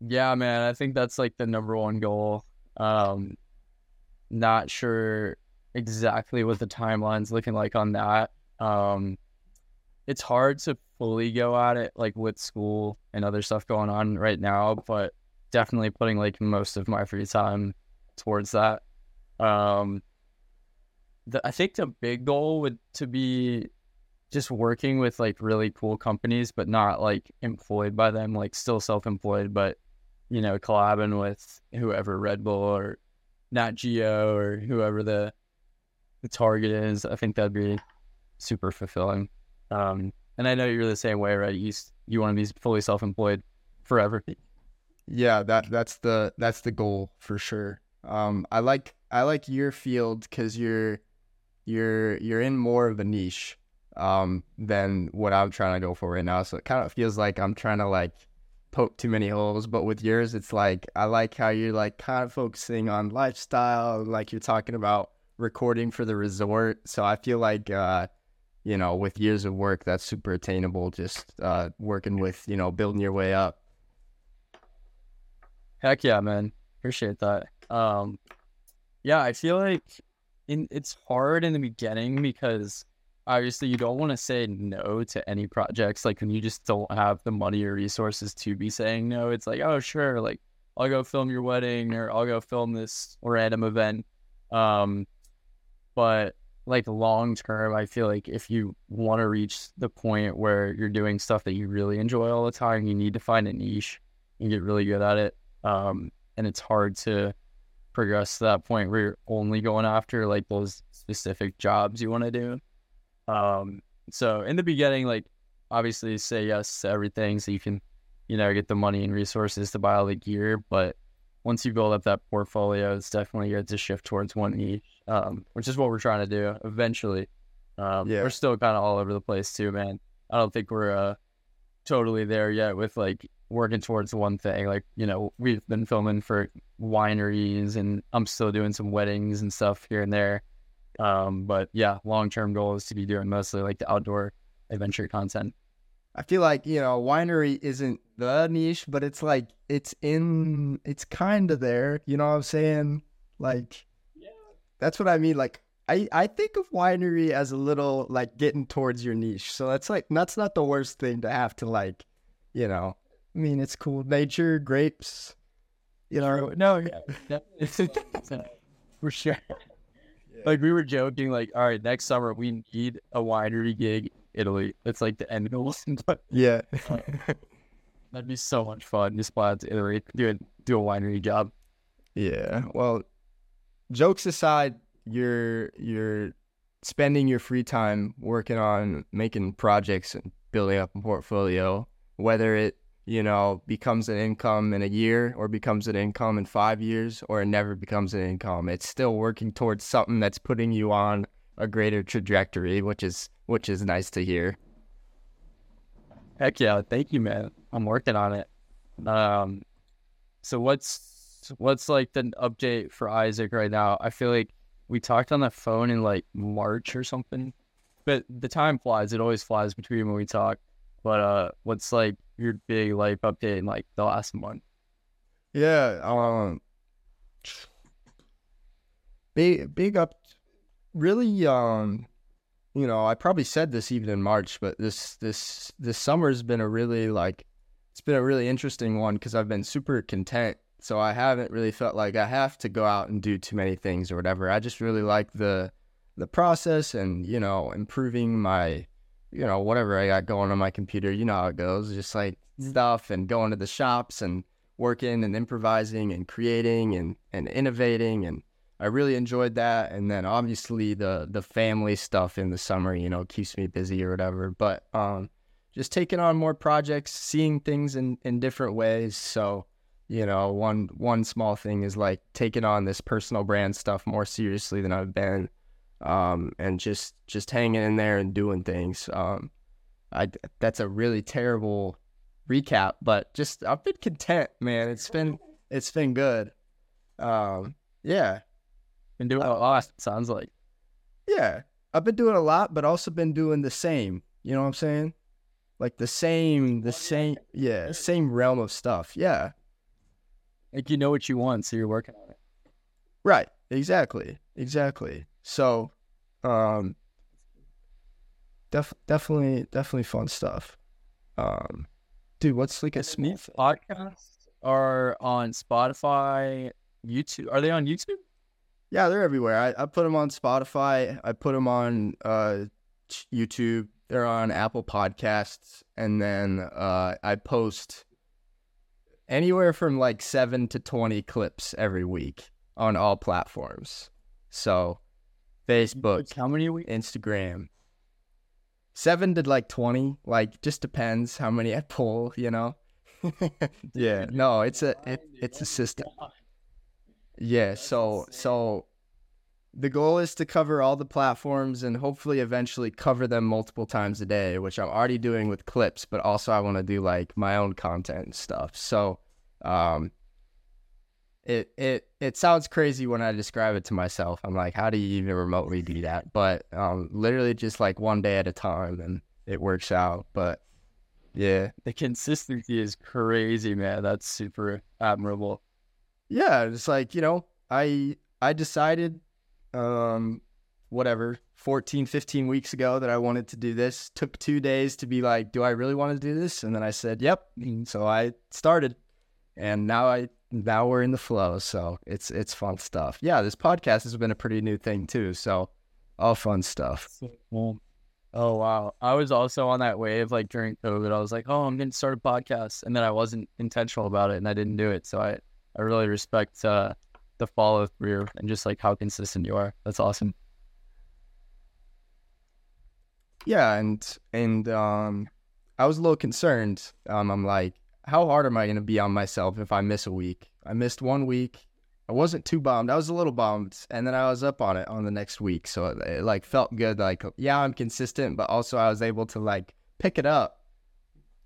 Yeah, man, I think that's like the number one goal. Um, not sure exactly what the timeline's looking like on that. Um, it's hard to fully go at it like with school and other stuff going on right now, but definitely putting like most of my free time towards that. Um, The, I think the big goal would to be just working with like really cool companies, but not like employed by them, like still self-employed, but, you know, collabing with whoever, Red Bull or Nat Geo or whoever the the target is. I think that'd be super fulfilling. Um, and I know you're the same way, right? You you want to be fully self-employed forever. Yeah, that that's the that's the goal for sure. Um, I like I like your field because you're. You're you're in more of a niche um, than what I'm trying to go for right now. So it kind of feels like I'm trying to like poke too many holes, but with yours, it's like, I like how you're like kind of focusing on lifestyle, like you're talking about recording for the resort. So I feel like, uh, you know, with years of work, that's super attainable, just uh, working with, you know, building your way up. Heck yeah, man. Appreciate that. Um, yeah, I feel like in, it's hard in the beginning because obviously you don't want to say no to any projects. Like when you just don't have the money or resources to be saying no, it's like, oh, sure, like I'll go film your wedding or I'll go film this random event. Um, but like long term, I feel like if you want to reach the point where you're doing stuff that you really enjoy all the time, you need to find a niche and get really good at it. Um, and it's hard to progress to that point where you're only going after like those specific jobs you want to do. Um, so in the beginning, like obviously say yes to everything so you can, you know, get the money and resources to buy all the gear. But once you build up that portfolio, it's definitely good to shift towards one niche, um, which is what we're trying to do eventually. Um, yeah. We're still kind of all over the place too, man. I don't think we're, uh, totally there yet with like working towards one thing. Like, you know, we've been filming for wineries and I'm still doing some weddings and stuff here and there. Um, but yeah, long-term goal is to be doing mostly like the outdoor adventure content. I feel like, you know, winery isn't the niche, but it's like, it's in, it's kind of there, you know what I'm saying? Like, yeah. That's what I mean. Like, I, I think of winery as a little like getting towards your niche. So that's like, that's not the worst thing to have to like, you know, I mean, it's cool. Nature, grapes, you know. No, yeah, for sure. Yeah. Like we were joking, like, all right, next summer we need a winery gig, Italy. It's like the end goal. But yeah, uh, that'd be so much fun. Just fly out to Italy, do a, do a winery job. Yeah. Well, jokes aside, you're you're spending your free time working on making projects and building up a portfolio, whether it, you know, becomes an income in a year or becomes an income in five years or it never becomes an income. It's still working towards something that's putting you on a greater trajectory, which is which is nice to hear. Heck yeah. Thank you, man. I'm working on it. Um, so what's what's like the update for Isaac right now? I feel like we talked on the phone in like March or something, but the time flies. It always flies between when we talk. But uh, what's like your big life update in like the last month? Yeah, um, big big up, really. Um, you know, I probably said this even in March, but this this this summer's been a really like, it's been a really interesting one because I've been super content, so I haven't really felt like I have to go out and do too many things or whatever. I just really like the the process and, you know, improving my, you know, whatever I got going on my computer, you know how it goes, just like stuff and going to the shops and working and improvising and creating and, and innovating. And I really enjoyed that. And then obviously the, the family stuff in the summer, you know, keeps me busy or whatever, but, um, just taking on more projects, seeing things in, in different ways. So, you know, one, one small thing is like taking on this personal brand stuff more seriously than I've been. Um, and just, just hanging in there and doing things. Um, I, that's a really terrible recap, but just, I've been content, man. It's been, it's been good. Um, yeah. Been doing uh, a lot, sounds like. Yeah. I've been doing a lot, but also been doing the same, you know what I'm saying? Like the same, the same, yeah, same realm of stuff. Yeah. Like you know what you want, so you're working on it. Right. Exactly. Exactly. So, um, def- definitely, definitely fun stuff. Um, dude, what's like a small podcasts are on Spotify, YouTube. Are they on YouTube? Yeah, they're everywhere. I, I put them on Spotify. I put them on, uh, YouTube. They're on Apple Podcasts. And then, uh, I post anywhere from like seven to twenty clips every week on all platforms. So. Facebook, how many a week? Instagram, seven to like twenty, like just depends how many I pull, you know? Yeah, no, it's a, it, it's a system. Yeah. So, so The goal is to cover all the platforms and hopefully eventually cover them multiple times a day, which I'm already doing with clips, but also I want to do like my own content and stuff. So um, it it it sounds crazy when I describe it to myself. I'm like, how do you even remotely do that? But um, literally just like one day at a time, and it works out. But yeah, the consistency is crazy, man. That's super admirable. Yeah, it's like, you know, I I decided... um, whatever, fourteen, fifteen weeks ago that I wanted to do this. Took two days to be like, do I really want to do this? And then I said, yep. And so I started, and now I, now we're in the flow. So it's, it's fun stuff. Yeah. This podcast has been a pretty new thing too. So all fun stuff. Oh, wow. I was also on that wave, like during COVID, I was like, oh, I'm going to start a podcast. And then I wasn't intentional about it and I didn't do it. So I, I really respect, uh, the follow through and just like how consistent you are. That's awesome. Yeah. And, and, um, I was a little concerned. Um, I'm like, how hard am I going to be on myself if I miss a week? I missed one week. I wasn't too bummed. I was a little bummed. And then I was up on it on the next week. So it, it like felt good. Like, yeah, I'm consistent, but also I was able to like pick it up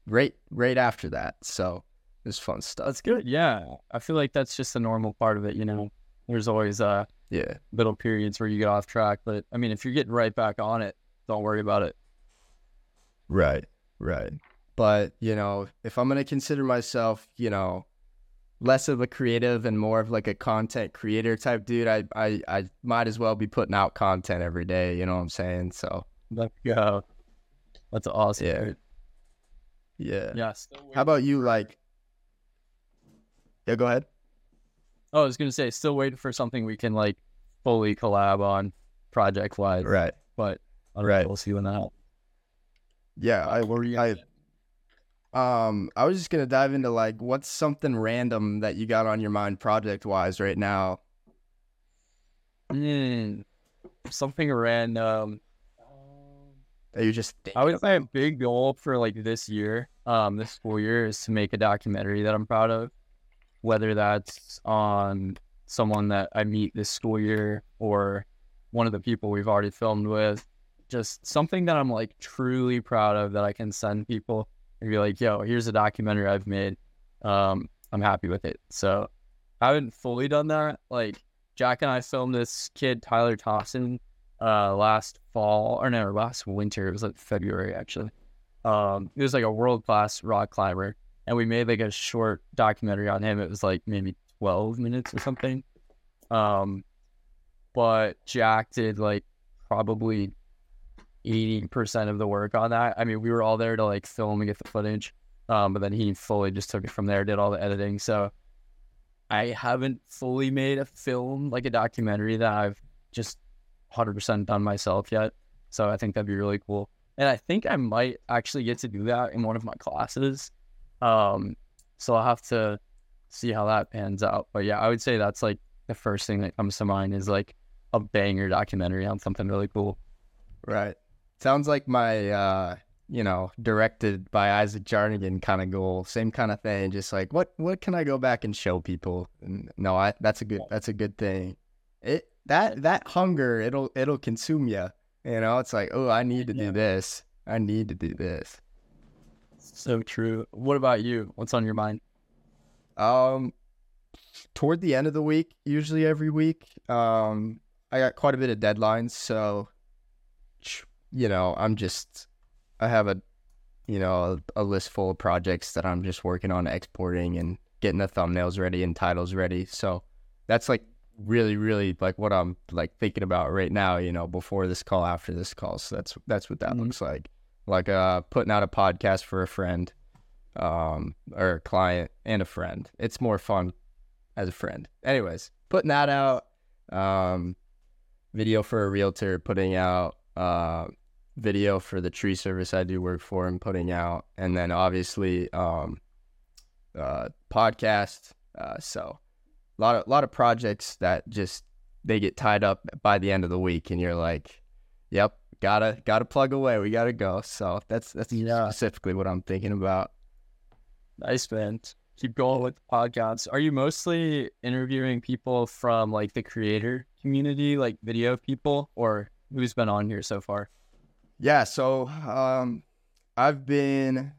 right, right after that. So it's fun stuff. That's good. Yeah. I feel like that's just a normal part of it. You know, there's always uh yeah little periods where you get off track, but I mean, if you're getting right back on it, don't worry about it. Right. Right. But you know, if I'm going to consider myself, you know, less of a creative and more of like a content creator type dude, I, I, I might as well be putting out content every day. You know what I'm saying? So let's go. That's awesome. Yeah. Dude. Yeah. Yeah. How about you? Like, Yeah, go ahead. Oh, I was going to say, still waiting for something we can like fully collab on project wise. Right. But I don't right. know, we'll see when that happens. Yeah. I, what were you I, um, I was just going to dive into like, what's something random that you got on your mind project wise right now? Mm, something random. That you just I would say a big goal for like this year, um, this school year is to make a documentary that I'm proud of. Whether that's on someone that I meet this school year or one of the people we've already filmed with, just something that I'm like truly proud of that I can send people and be like, yo, here's a documentary I've made. Um, I'm happy with it. So I haven't fully done that. Like Jack and I filmed this kid, Tyler Tosin, uh, last fall or no, last winter. It was like February actually. Um, it was like a world-class rock climber. And we made like a short documentary on him. It was like maybe twelve minutes or something. Um, but Jack did like probably eighty percent of the work on that. I mean, we were all there to like film and get the footage. Um, but then he fully just took it from there, did all the editing. So I haven't fully made a film, like a documentary that I've just one hundred percent done myself yet. So I think that'd be really cool. And I think I might actually get to do that in one of my classes. Um, so I'll have to see how that pans out. But yeah, I would say that's like the first thing that comes to mind is like a banger documentary on something really cool. Right. Sounds like my, uh, you know, directed by Isaac Jarnigan kind of goal, same kind of thing. Just like, what, what can I go back and show people? And no, I, that's a good, that's a good thing. It, that, that hunger, it'll, it'll consume you, you know, it's like, oh, I need to yeah. do this. I need to do this. So true. What about you? What's on your mind? Um, toward the end of the week, usually every week, um, I got quite a bit of deadlines. So, you know, I'm just, I have a, you know, a, a list full of projects that I'm just working on exporting and getting the thumbnails ready and titles ready. So that's like really, really like what I'm like thinking about right now, you know, before this call, after this call. So that's, that's what that mm-hmm. looks like. Like uh, putting out a podcast for a friend um, or a client and a friend. It's more fun as a friend. Anyways, putting that out, um, video for a realtor, putting out uh, video for the tree service I do work for and putting out. And then obviously um, uh, podcast. Uh, so a lot of, lot of projects that just, they get tied up by the end of the week and you're like, yep. Gotta, gotta plug away. We gotta go. So that's, that's yeah. specifically what I'm thinking about. Nice, man. keep going with podcasts, are you mostly interviewing people from like the creator community, like video people, or who's been on here so far? Yeah, so um, I've been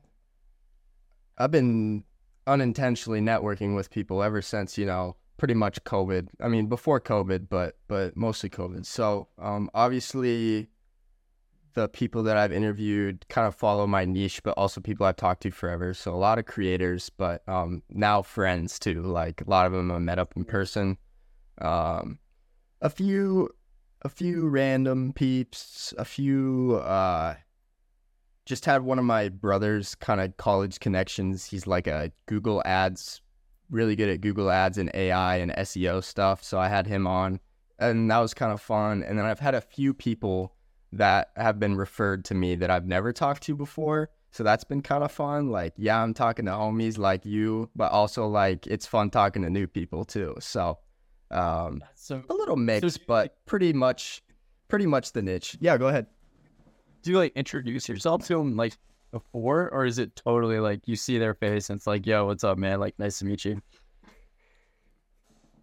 I've been unintentionally networking with people ever since, you know, pretty much COVID. I mean, before COVID, but but mostly COVID. So um, obviously, the people that I've interviewed kind of follow my niche, but also people I've talked to forever. So a lot of creators, but um, now friends too. Like a lot of them I met up in person. Um, a few. A few random peeps, a few, uh, just had one of my brother's kind of college connections. He's like a Google Ads, really good at Google Ads and A I and S E O stuff. So I had him on and that was kind of fun. And then I've had a few people that have been referred to me that I've never talked to before. So that's been kind of fun. Like, yeah, I'm talking to homies like you, but also like, it's fun talking to new people too. So um so, a little mixed, so, but pretty much pretty much the niche. Yeah, go ahead. Do you like introduce yourself to them like before, or is it totally like you see their face and it's like, yo, what's up, man, like nice to meet you?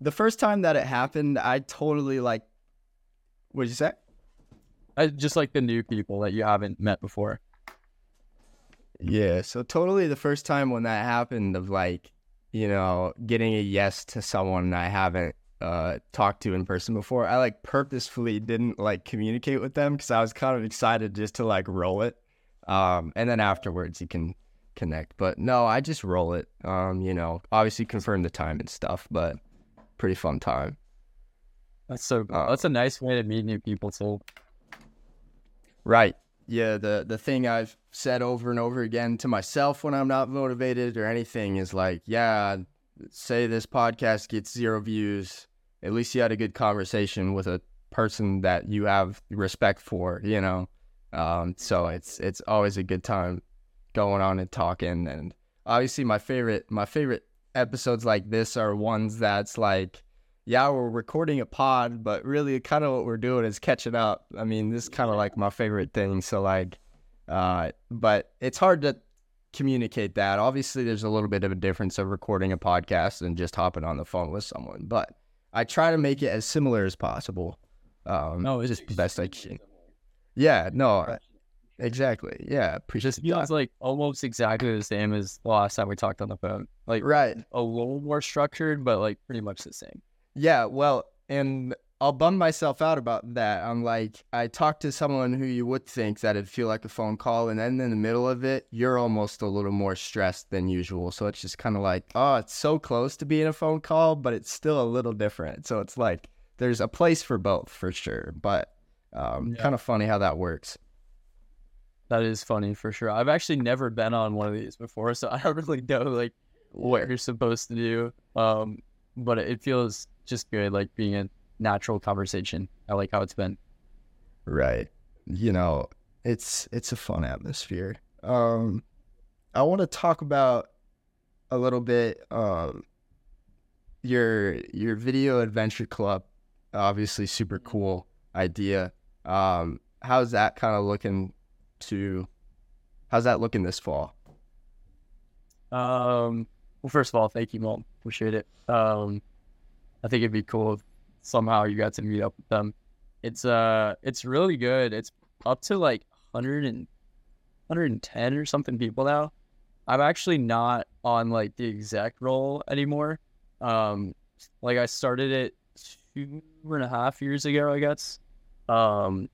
The first time that it happened, I totally like, what'd you say? I just like the new people that you haven't met before. Yeah, so totally the first time when that happened of like, you know, getting a yes to someone I haven't uh talked to in person before, I like purposefully didn't like communicate with them because I was kind of excited just to like roll it, um and then afterwards you can connect. But no, I just roll it. Um you know, obviously confirm the time and stuff, but pretty fun time. That's so cool. Uh, that's a nice way to meet new people too, right? Yeah, the the thing I've said over and over again to myself when I'm not motivated or anything is like, yeah, say this podcast gets zero views, at least you had a good conversation with a person that you have respect for, you know. Um, so it's it's always a good time going on and talking. And obviously my favorite my favorite episodes like this are ones that's like, yeah, we're recording a pod, but really kind of what we're doing is catching up. I mean, this is kind of like my favorite thing. So like, uh, but it's hard to communicate that. Obviously, there's a little bit of a difference of recording a podcast and just hopping on the phone with someone. But I try to make it as similar as possible. Um, no, it's just the best I can. Yeah, no, exactly. Yeah. Just feels like almost exactly the same as last time we talked on the phone. Like, right. A little more structured, but like pretty much the same. Yeah, well, and I'll bum myself out about that. I'm like, I talked to someone who you would think that it'd feel like a phone call, and then in the middle of it, you're almost a little more stressed than usual. So it's just kind of like, oh, it's so close to being a phone call, but it's still a little different. So it's like, there's a place for both for sure, but um, yeah. Kind of funny how that works. That is funny for sure. I've actually never been on one of these before, so I don't really know like what you're supposed to do, um, but it feels just good, like being a natural conversation. I like how it's been. Right. You know, it's it's a fun atmosphere. Um, I want to talk about a little bit um, your your video adventure club. Obviously, super cool idea. Um, how's that kind of looking to? How's that looking this fall? Um. Well, first of all, thank you, Mom. Appreciate it. Um. I think it'd be cool if somehow you got to meet up with them. It's uh, it's really good. It's up to like one hundred and ten or something people now. I'm actually not on like the exec role anymore. Um, like I started it two and a half years ago, I guess. Um,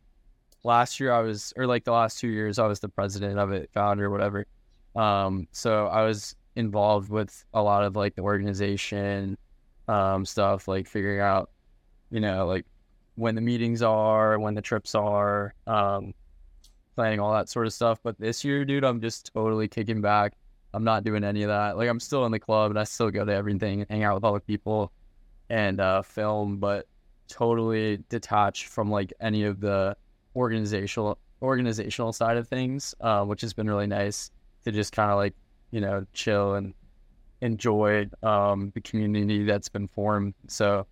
last year I was, or like the last two years I was the president of it, founder, whatever. Um, so I was involved with a lot of like the organization. Um, stuff like figuring out, you know, like when the meetings are, when the trips are, um, planning all that sort of stuff. But this year, dude, I'm just totally kicking back. I'm not doing any of that. Like I'm still in the club and I still go to everything and hang out with all the people and uh, film, but totally detached from like any of the organizational organizational side of things, uh, which has been really nice to just kind of like, you know, chill and enjoyed um the community that's been formed. So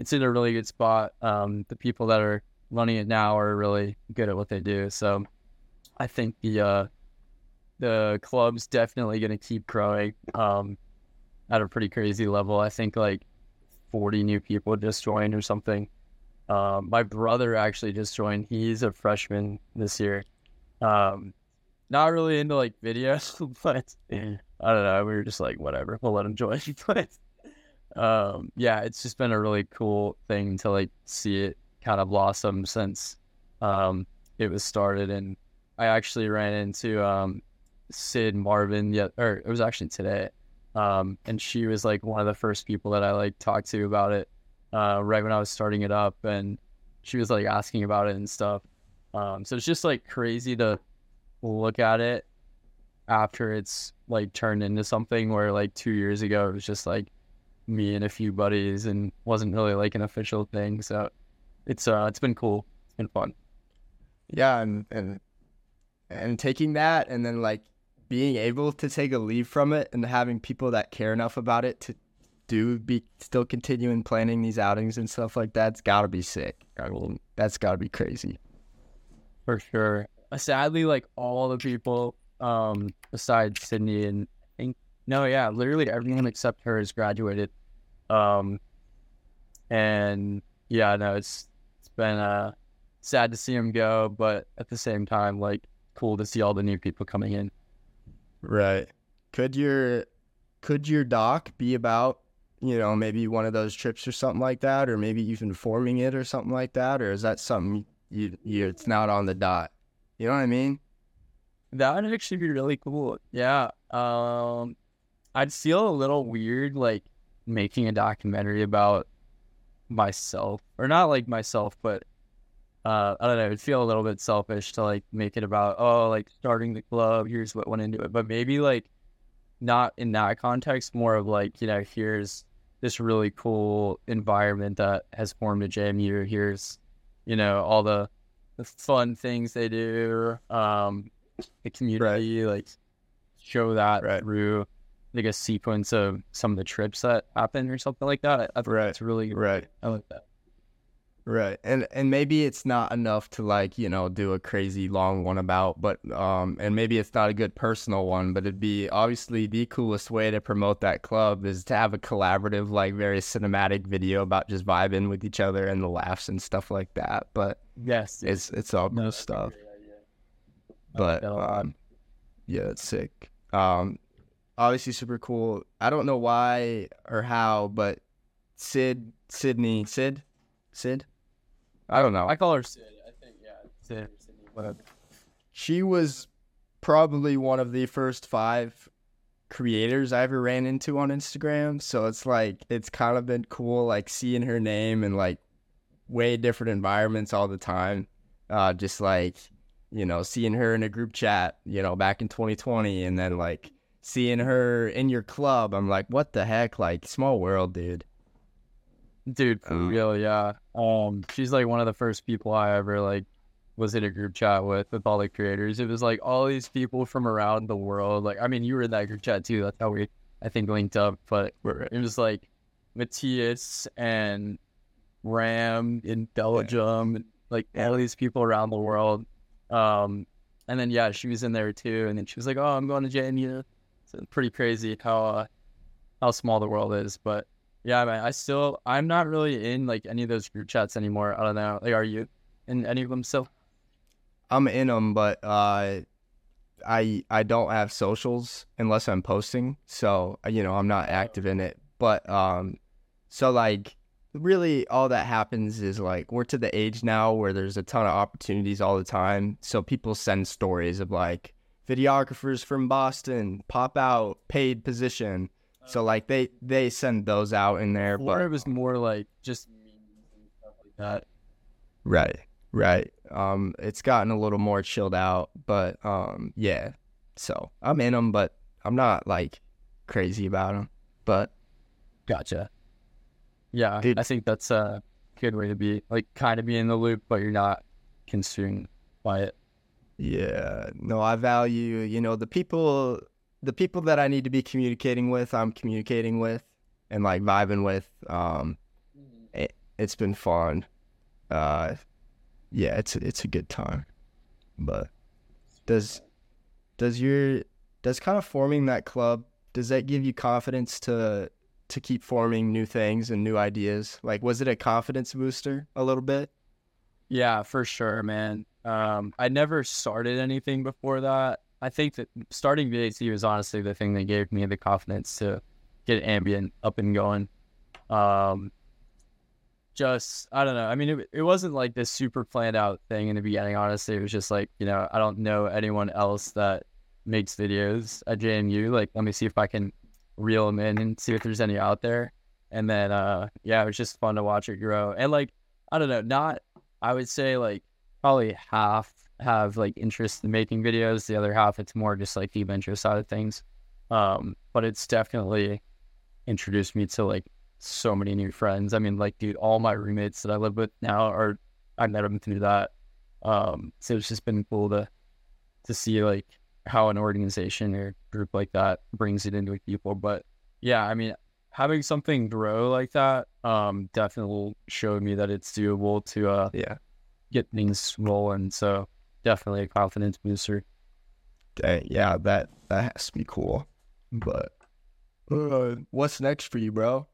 it's in a really good spot. Um the people that are running it now are really good at what they do, so I think the uh the club's definitely going to keep growing. um at a pretty crazy level. I think like forty new people just joined or something. Um, my brother actually just joined. He's a freshman this year. Um, not really into like videos, but I don't know. We were just like, whatever, we'll let him join. But um, yeah, it's just been a really cool thing to like see it kind of blossom since um, it was started. And I actually ran into um, Sid Marvin, yeah, or it was actually today. Um, and she was like one of the first people that I like talked to about it, uh, right when I was starting it up, and she was like asking about it and stuff. Um, so it's just like crazy to look at it after it's like turned into something where like two years ago it was just like me and a few buddies and wasn't really like an official thing. So it's, uh, it's been cool and fun. Yeah. And, and, and taking that and then like being able to take a leave from it and having people that care enough about it to do be still continuing planning these outings and stuff like that's gotta be sick. I mean, that's gotta be crazy. For sure. Sadly, like all the people, um, besides Sydney and, and no, yeah, literally everyone except her has graduated. Um, and yeah, no, it's, it's been, uh, sad to see them go, but at the same time, like cool to see all the new people coming in. Right. Could your could your doc be about, you know, maybe one of those trips or something like that, or maybe even forming it or something like that, or is that something you, you it's not on the dot? You know what I mean? That would actually be really cool. Yeah. Um, I'd feel a little weird like making a documentary about myself, or not like myself, but Uh, I don't know, it'd feel a little bit selfish to like make it about, oh, like starting the club, here's what went into it. But maybe like not in that context, more of like, you know, here's this really cool environment that has formed a J M U. Here's, you know, all the, the fun things they do, um, the community, right. Like show that right. Through like a sequence of some of the trips that happen or something like that. I think it's really right. I like that. Right. And and maybe it's not enough to like, you know, do a crazy long one about, but um and maybe it's not a good personal one, but it'd be obviously the coolest way to promote that club is to have a collaborative, like very cinematic video about just vibing with each other and the laughs and stuff like that. But yes, it's it's all no, good stuff. But um, yeah, it's sick. Um obviously super cool. I don't know why or how, but Sid Sydney Sid Sid? I don't know. I call her Sid. I think, yeah. Sid. Sid. Whatever. She was probably one of the first five creators I ever ran into on Instagram. So it's like, it's kind of been cool, like seeing her name in like way different environments all the time. Uh, just like, you know, seeing her in a group chat, you know, back in twenty twenty and then like seeing her in your club. I'm like, what the heck? Like small world, dude. Dude, for um, real, yeah. Um, she's like one of the first people I ever like was in a group chat with with all the creators. It was like all these people from around the world. Like, I mean, you were in that group chat too. That's how we, I think, linked up. But it was like Matthias and Ram in Belgium, and like all these people around the world. Um, and then yeah, she was in there too. And then she was like, "Oh, I'm going to J M U." It's pretty crazy how uh, how small the world is, but. Yeah, man, I still, I'm not really in, like, any of those group chats anymore. I don't know. Like, are you in any of them still? I'm in them, but uh, I I don't have socials unless I'm posting. So, you know, I'm not active in it. But, um, so, like, really all that happens is, like, we're to the age now where there's a ton of opportunities all the time. So people send stories of, like, videographers from Boston, pop out, paid position. So, like, they, they send those out in there. Before but it was more, like, just stuff like that. Right, right. Um, it's gotten a little more chilled out, but, um, yeah. So, I'm in them, but I'm not, like, crazy about them, but. Gotcha. Yeah, dude. I think that's a good way to be, like, kind of be in the loop, but you're not consumed by it. Yeah. No, I value, you know, the people... The people that I need to be communicating with, I'm communicating with and, like, vibing with. Um, it, it's been fun. Uh, yeah, it's it's a good time. But does does your does kind of forming that club does that give you confidence to to keep forming new things and new ideas? Like, was it a confidence booster a little bit? Yeah, for sure, man. Um, I never started anything before that. I think that starting V A C was honestly the thing that gave me the confidence to get Ambient up and going. Um, just, I don't know. I mean, it, it wasn't like this super planned out thing in the beginning, honestly. It was just like, you know, I don't know anyone else that makes videos at J M U. Like, let me see if I can reel them in and see if there's any out there. And then, uh, yeah, it was just fun to watch it grow. And like, I don't know, not, I would say like probably half have like interest in making videos. The other half, it's more just like the adventure side of things. Um, but it's definitely introduced me to like so many new friends. I mean, like, dude, all my roommates that I live with now are, I met them through that. Um, so it's just been cool to, to see like how an organization or group like that brings it into people. But yeah, I mean, having something grow like that, um, definitely showed me that it's doable to, uh, yeah, get things rolling. So definitely a confidence booster. Dang, yeah, that, that has to be cool. But uh, what's next for you, bro?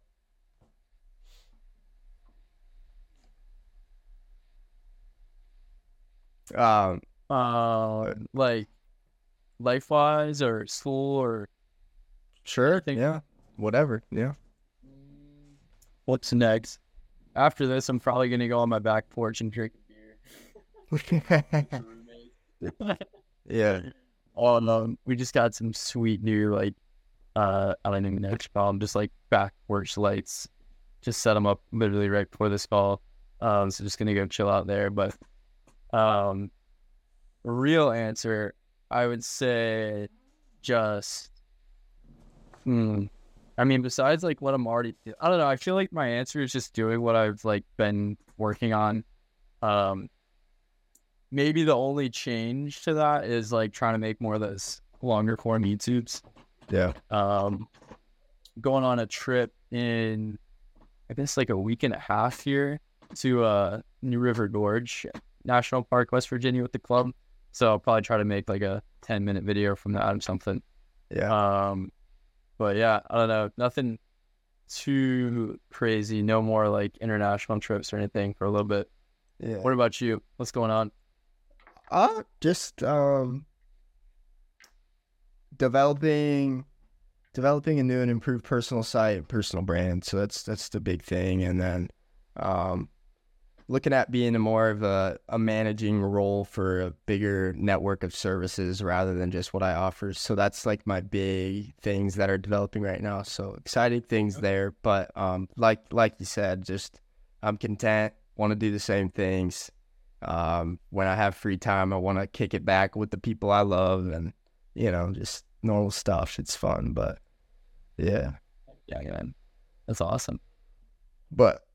Um, uh, like life-wise or school or sure, thing? Yeah, whatever. Yeah. What's next? After this, I'm probably gonna go on my back porch and drink beer. Yeah. Oh no, we just got some sweet new like, uh, I don't even know what you call them, just like back porch lights. Just set them up literally right before this call. Um, so just gonna go chill out there, but. Um, real answer, I would say just, hmm. I mean, besides like what I'm already, I don't know. I feel like my answer is just doing what I've like been working on. Um, maybe the only change to that is like trying to make more of those longer form YouTubes. Yeah. Um, going on a trip in, I guess like a week and a half here to, uh, New River Gorge National Park, West Virginia with the club. So I'll probably try to make like a ten minute video from that or something. Yeah. Um, but yeah, I don't know. Nothing too crazy. No more like international trips or anything for a little bit. Yeah. What about you? What's going on? Uh, just, um, developing, developing a new and improved personal site and personal brand. So that's, that's the big thing. And then, um, looking at being a more of a, a managing role for a bigger network of services rather than just what I offer. So that's like my big things that are developing right now. So exciting things there. But um, like like you said, just I'm content, want to do the same things. Um, when I have free time, I want to kick it back with the people I love and, you know, just normal stuff. It's fun, but yeah. Yeah, man. That's awesome. But,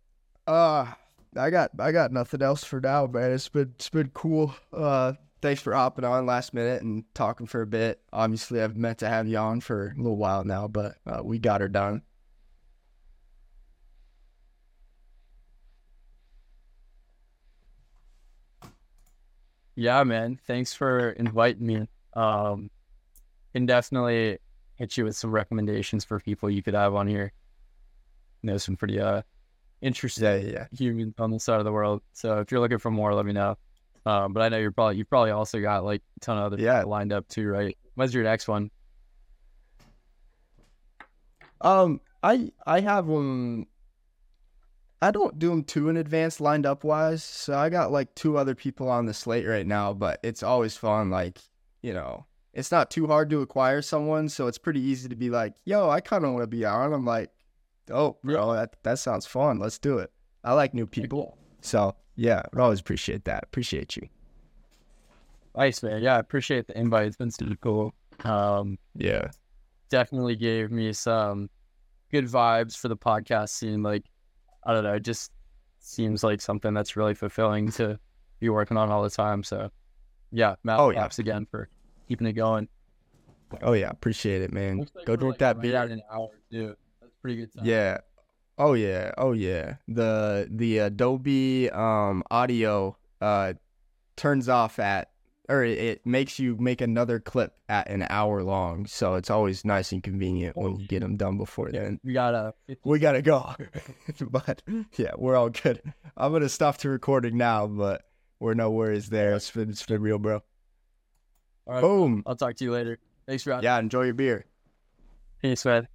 uh... I got I got nothing else for now, man. It's been it's been cool. Uh, thanks for hopping on last minute and talking for a bit. Obviously, I've meant to have you on for a little while now, but uh, we got her done. Yeah, man. Thanks for inviting me. Um, can definitely hit you with some recommendations for people you could have on here. You know, some pretty uh. interesting yeah, yeah. human on the side of the world. So if you're looking for more, let me know. Um, but I know you're probably you probably also got like a ton of other yeah. people lined up too, right? When's your next one? Um, I I have one. I don't do them too in advance, lined up wise. So I got like two other people on the slate right now. But it's always fun. Like, you know, it's not too hard to acquire someone, so it's pretty easy to be like, yo, I kind of want to be on. I'm like, oh, bro, that, that sounds fun. Let's do it. I like new people. So, yeah, I always appreciate that. Appreciate you. Nice, man. Yeah, I appreciate the invite. It's been super cool. Um, yeah. Definitely gave me some good vibes for the podcast scene. Like, I don't know, it just seems like something that's really fulfilling to be working on all the time. So, yeah, Matt, oh, props yeah. again for keeping it going. Oh, yeah, appreciate it, man. Like Go drink like that right beer. Out in an hour, dude. Pretty good time. Yeah. Oh yeah. Oh yeah. The the Adobe um audio uh turns off at or it makes you make another clip at an hour long. So it's always nice and convenient when you get them done before yeah, then. We gotta, we gotta go. But yeah, we're all good. I'm gonna stop the recording now, but we're no worries there. It's been, it's been real, bro. All right, boom. I'll talk to you later. Thanks, Rob. Yeah, enjoy your beer. Peace, man.